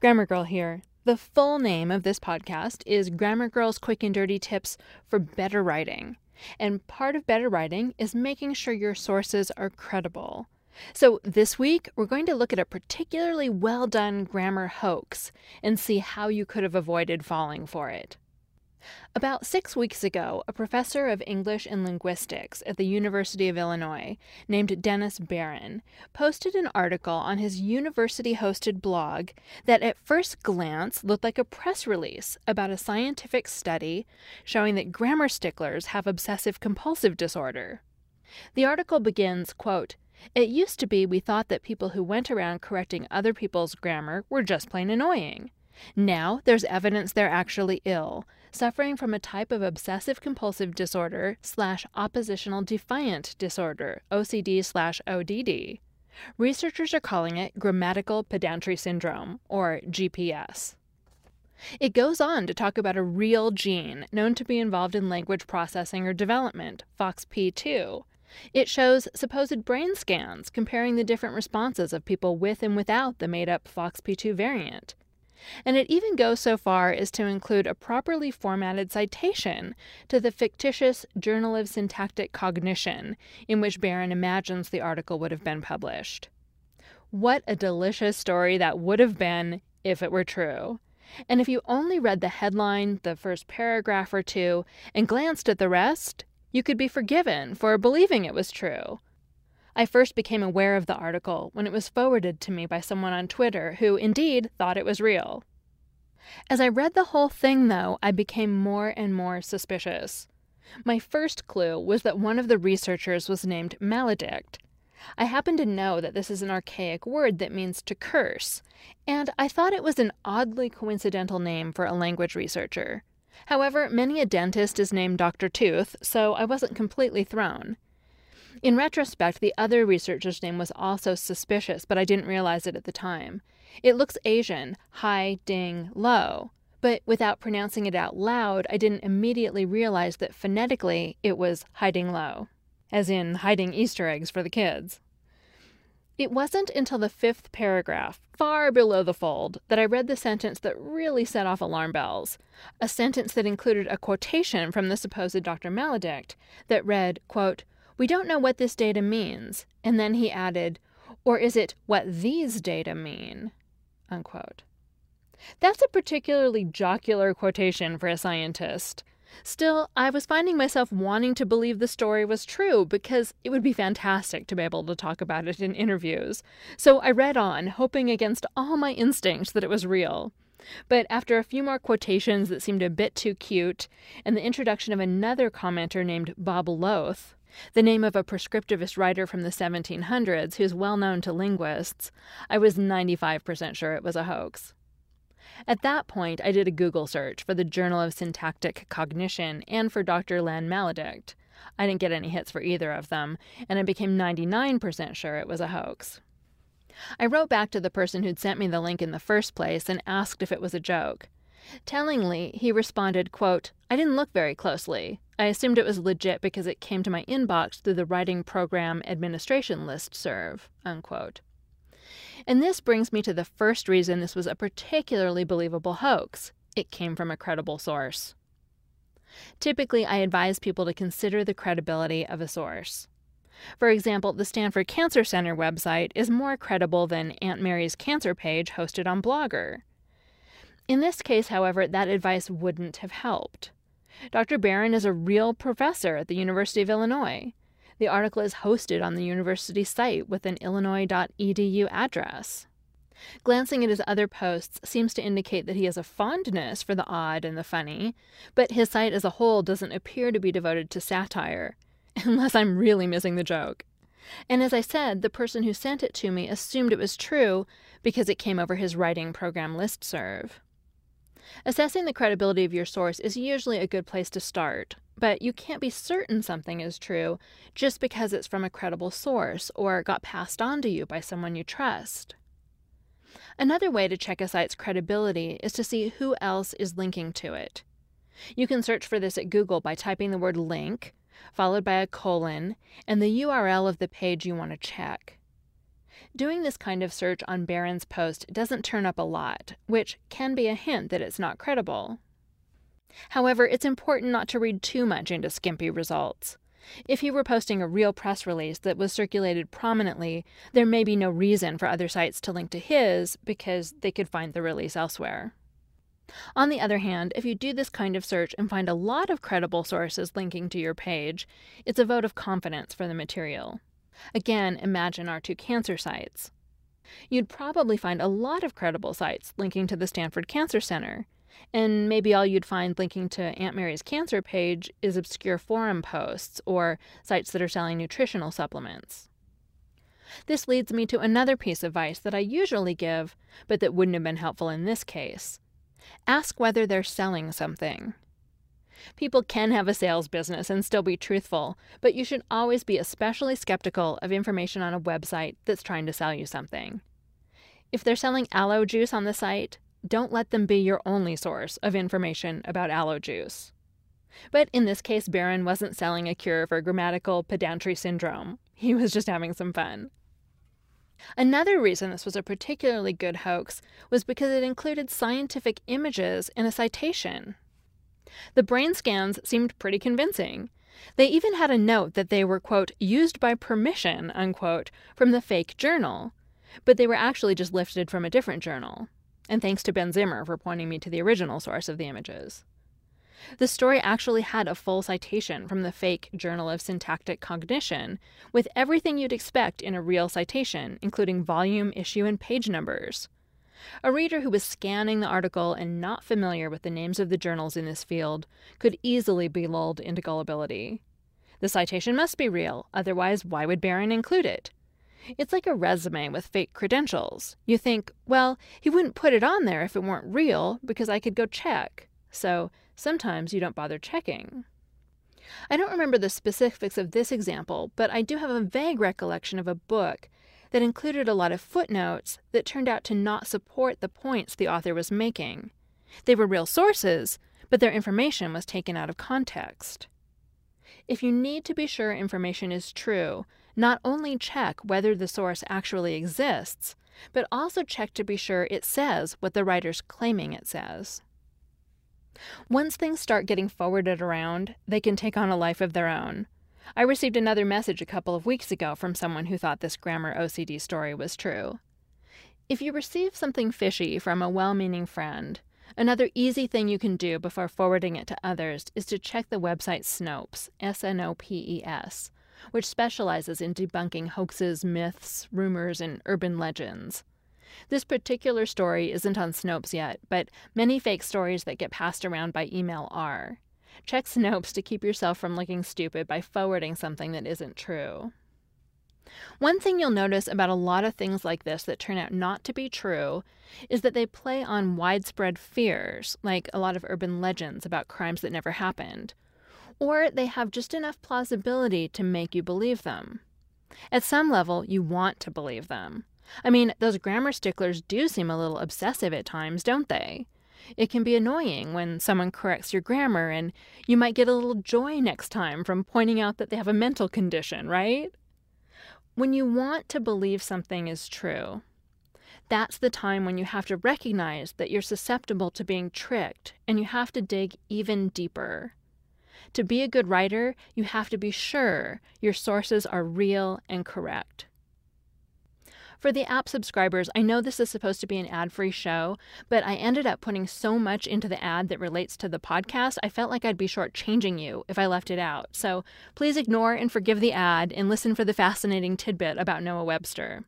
Grammar Girl here. The full name of this podcast is Grammar Girl's Quick and Dirty Tips for Better Writing. And part of better writing is making sure your sources are credible. So this week, we're going to look at a particularly well-done grammar hoax and see how you could have avoided falling for it. About 6 weeks ago, a professor of English and linguistics at the University of Illinois named Dennis Barron posted an article on his university-hosted blog that at first glance looked like a press release about a scientific study showing that grammar sticklers have obsessive-compulsive disorder. The article begins, quote, "It used to be we thought that people who went around correcting other people's grammar were just plain annoying. Now there's evidence they're actually ill, suffering from a type of obsessive-compulsive disorder / oppositional defiant disorder, OCD/ODD. Researchers are calling it grammatical pedantry syndrome, or GPS. It goes on to talk about a real gene known to be involved in language processing or development, FOXP2. It shows supposed brain scans comparing the different responses of people with and without the made-up FOXP2 variant. And it even goes so far as to include a properly formatted citation to the fictitious Journal of Syntactic Cognition, in which Barron imagines the article would have been published. What a delicious story that would have been if it were true. And if you only read the headline, the first paragraph or two, and glanced at the rest, you could be forgiven for believing it was true. I first became aware of the article when it was forwarded to me by someone on Twitter who, indeed, thought it was real. As I read the whole thing, though, I became more and more suspicious. My first clue was that one of the researchers was named Maledict. I happen to know that this is an archaic word that means to curse, and I thought it was an oddly coincidental name for a language researcher. However, many a dentist is named Dr. Tooth, so I wasn't completely thrown. In retrospect, the other researcher's name was also suspicious, but I didn't realize it at the time. It looks Asian, Hai Ding Low, but without pronouncing it out loud, I didn't immediately realize that phonetically it was hiding low, as in hiding Easter eggs for the kids. It wasn't until the fifth paragraph, far below the fold, that I read the sentence that really set off alarm bells, a sentence that included a quotation from the supposed Dr. Maledict that read, quote, "We don't know what this data means," and then he added, "or is it what these data mean?" Unquote. That's a particularly jocular quotation for a scientist. Still, I was finding myself wanting to believe the story was true because it would be fantastic to be able to talk about it in interviews. So I read on, hoping against all my instincts that it was real. But after a few more quotations that seemed a bit too cute, and the introduction of another commenter named Bob Loth, the name of a prescriptivist writer from the 1700s who's well known to linguists, I was 95% sure it was a hoax. At that point, I did a Google search for the Journal of Syntactic Cognition and for Dr. Lan Maledict. I didn't get any hits for either of them, and I became 99% sure it was a hoax. I wrote back to the person who'd sent me the link in the first place and asked if it was a joke. Tellingly, he responded, quote, "I didn't look very closely. I assumed it was legit because it came to my inbox through the writing program administration listserv," unquote. And this brings me to the first reason this was a particularly believable hoax. It came from a credible source. Typically, I advise people to consider the credibility of a source. For example, the Stanford Cancer Center website is more credible than Aunt Mary's cancer page hosted on Blogger. In this case, however, that advice wouldn't have helped. Dr. Barron is a real professor at the University of Illinois. The article is hosted on the university site with an illinois.edu address. Glancing at his other posts seems to indicate that he has a fondness for the odd and the funny, but his site as a whole doesn't appear to be devoted to satire, unless I'm really missing the joke. And as I said, the person who sent it to me assumed it was true because it came over his writing program listserv. Assessing the credibility of your source is usually a good place to start, but you can't be certain something is true just because it's from a credible source or got passed on to you by someone you trust. Another way to check a site's credibility is to see who else is linking to it. You can search for this at Google by typing the word link, followed by a colon, and the URL of the page you want to check. Doing this kind of search on Barron's post doesn't turn up a lot, which can be a hint that it's not credible. However, it's important not to read too much into skimpy results. If he were posting a real press release that was circulated prominently, there may be no reason for other sites to link to his because they could find the release elsewhere. On the other hand, if you do this kind of search and find a lot of credible sources linking to your page, it's a vote of confidence for the material. Again, imagine our two cancer sites. You'd probably find a lot of credible sites linking to the Stanford Cancer Center, and maybe all you'd find linking to Aunt Mary's cancer page is obscure forum posts or sites that are selling nutritional supplements. This leads me to another piece of advice that I usually give, but that wouldn't have been helpful in this case. Ask whether they're selling something. People can have a sales business and still be truthful, but you should always be especially skeptical of information on a website that's trying to sell you something. If they're selling aloe juice on the site, don't let them be your only source of information about aloe juice. But in this case, Barron wasn't selling a cure for grammatical pedantry syndrome. He was just having some fun. Another reason this was a particularly good hoax was because it included scientific images in a citation. The brain scans seemed pretty convincing. They even had a note that they were, quote, used by permission, unquote, from the fake journal, but they were actually just lifted from a different journal. And thanks to Ben Zimmer for pointing me to the original source of the images. The story actually had a full citation from the fake Journal of Syntactic Cognition, with everything you'd expect in a real citation, including volume, issue, and page numbers. A reader who was scanning the article and not familiar with the names of the journals in this field could easily be lulled into gullibility. The citation must be real, otherwise why would Barron include it? It's like a resume with fake credentials. You think, well, he wouldn't put it on there if it weren't real because I could go check. So sometimes you don't bother checking. I don't remember the specifics of this example, but I do have a vague recollection of a book that included a lot of footnotes that turned out to not support the points the author was making. They were real sources, but their information was taken out of context. If you need to be sure information is true, not only check whether the source actually exists, but also check to be sure it says what the writer's claiming it says. Once things start getting forwarded around, they can take on a life of their own. I received another message a couple of weeks ago from someone who thought this grammar OCD story was true. If you receive something fishy from a well-meaning friend, another easy thing you can do before forwarding it to others is to check the website Snopes, S-N-O-P-E-S, which specializes in debunking hoaxes, myths, rumors, and urban legends. This particular story isn't on Snopes yet, but many fake stories that get passed around by email are. Check Snopes to keep yourself from looking stupid by forwarding something that isn't true. One thing you'll notice about a lot of things like this that turn out not to be true is that they play on widespread fears, like a lot of urban legends about crimes that never happened. Or they have just enough plausibility to make you believe them. At some level, you want to believe them. I mean, those grammar sticklers do seem a little obsessive at times, don't they? It can be annoying when someone corrects your grammar, and you might get a little joy next time from pointing out that they have a mental condition, right? When you want to believe something is true, that's the time when you have to recognize that you're susceptible to being tricked, and you have to dig even deeper. To be a good writer, you have to be sure your sources are real and correct. For the app subscribers, I know this is supposed to be an ad-free show, but I ended up putting so much into the ad that relates to the podcast, I felt like I'd be shortchanging you if I left it out. So please ignore and forgive the ad and listen for the fascinating tidbit about Noah Webster.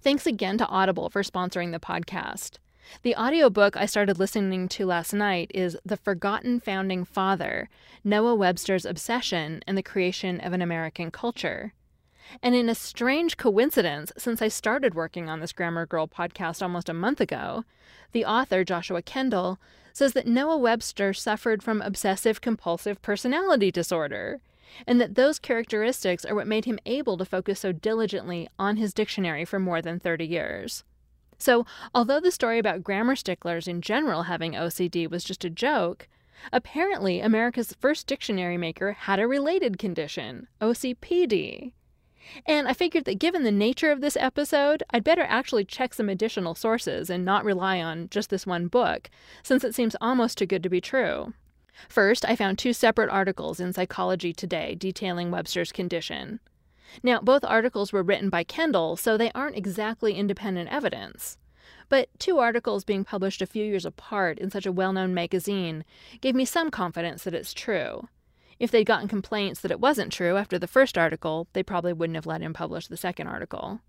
Thanks again to Audible for sponsoring the podcast. The audiobook I started listening to last night is The Forgotten Founding Father, Noah Webster's Obsession and the Creation of an American Culture. And in a strange coincidence, since I started working on this Grammar Girl podcast almost a month ago, the author, Joshua Kendall, says that Noah Webster suffered from obsessive-compulsive personality disorder, and that those characteristics are what made him able to focus so diligently on his dictionary for more than 30 years. So, although the story about grammar sticklers in general having OCD was just a joke, apparently America's first dictionary maker had a related condition, OCPD. And I figured that given the nature of this episode, I'd better actually check some additional sources and not rely on just this one book, since it seems almost too good to be true. First, I found two separate articles in Psychology Today detailing Webster's condition. Now, both articles were written by Kendall, so they aren't exactly independent evidence. But two articles being published a few years apart in such a well-known magazine gave me some confidence that it's true. If they'd gotten complaints that it wasn't true after the first article, they probably wouldn't have let him publish the second article.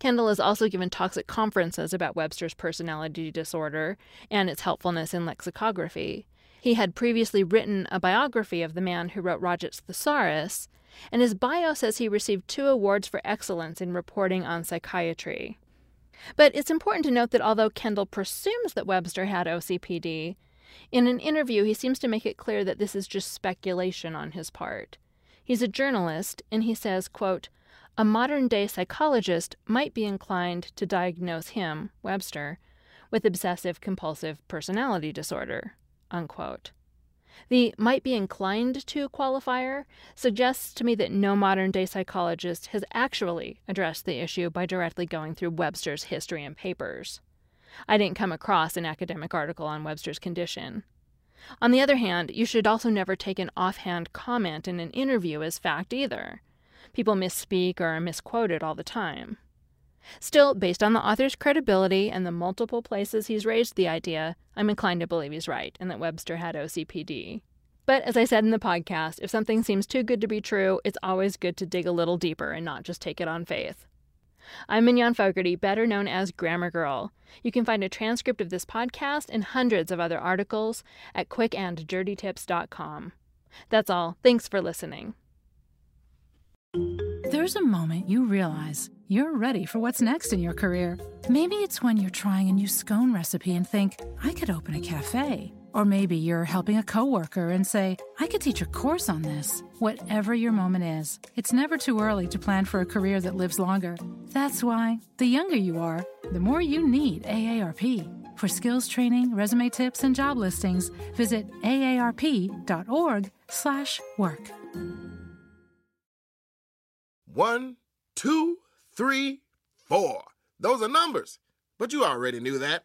Kendall has also given talks at conferences about Webster's personality disorder and its helpfulness in lexicography. He had previously written a biography of the man who wrote Roget's Thesaurus, and his bio says he received 2 awards for excellence in reporting on psychiatry. But it's important to note that although Kendall presumes that Webster had OCPD, in an interview, he seems to make it clear that this is just speculation on his part. He's a journalist, and he says, quote, "A modern-day psychologist might be inclined to diagnose him, Webster, with obsessive-compulsive personality disorder," unquote. The "might be inclined to" qualifier suggests to me that no modern-day psychologist has actually addressed the issue by directly going through Webster's history and papers. I didn't come across an academic article on Webster's condition. On the other hand, you should also never take an offhand comment in an interview as fact either. People misspeak or are misquoted all the time. Still, based on the author's credibility and the multiple places he's raised the idea, I'm inclined to believe he's right and that Webster had OCPD. But as I said in the podcast, if something seems too good to be true, it's always good to dig a little deeper and not just take it on faith. I'm Mignon Fogarty, better known as Grammar Girl. You can find a transcript of this podcast and hundreds of other articles at quickanddirtytips.com. That's all. Thanks for listening. There's a moment you realize you're ready for what's next in your career. Maybe it's when you're trying a new scone recipe and think, I could open a cafe. Or maybe you're helping a coworker and say, I could teach a course on this. Whatever your moment is, it's never too early to plan for a career that lives longer. That's why, the younger you are, the more you need AARP. For skills training, resume tips, and job listings, visit aarp.org/work. 1, 2, 3, 4. Those are numbers, but you already knew that.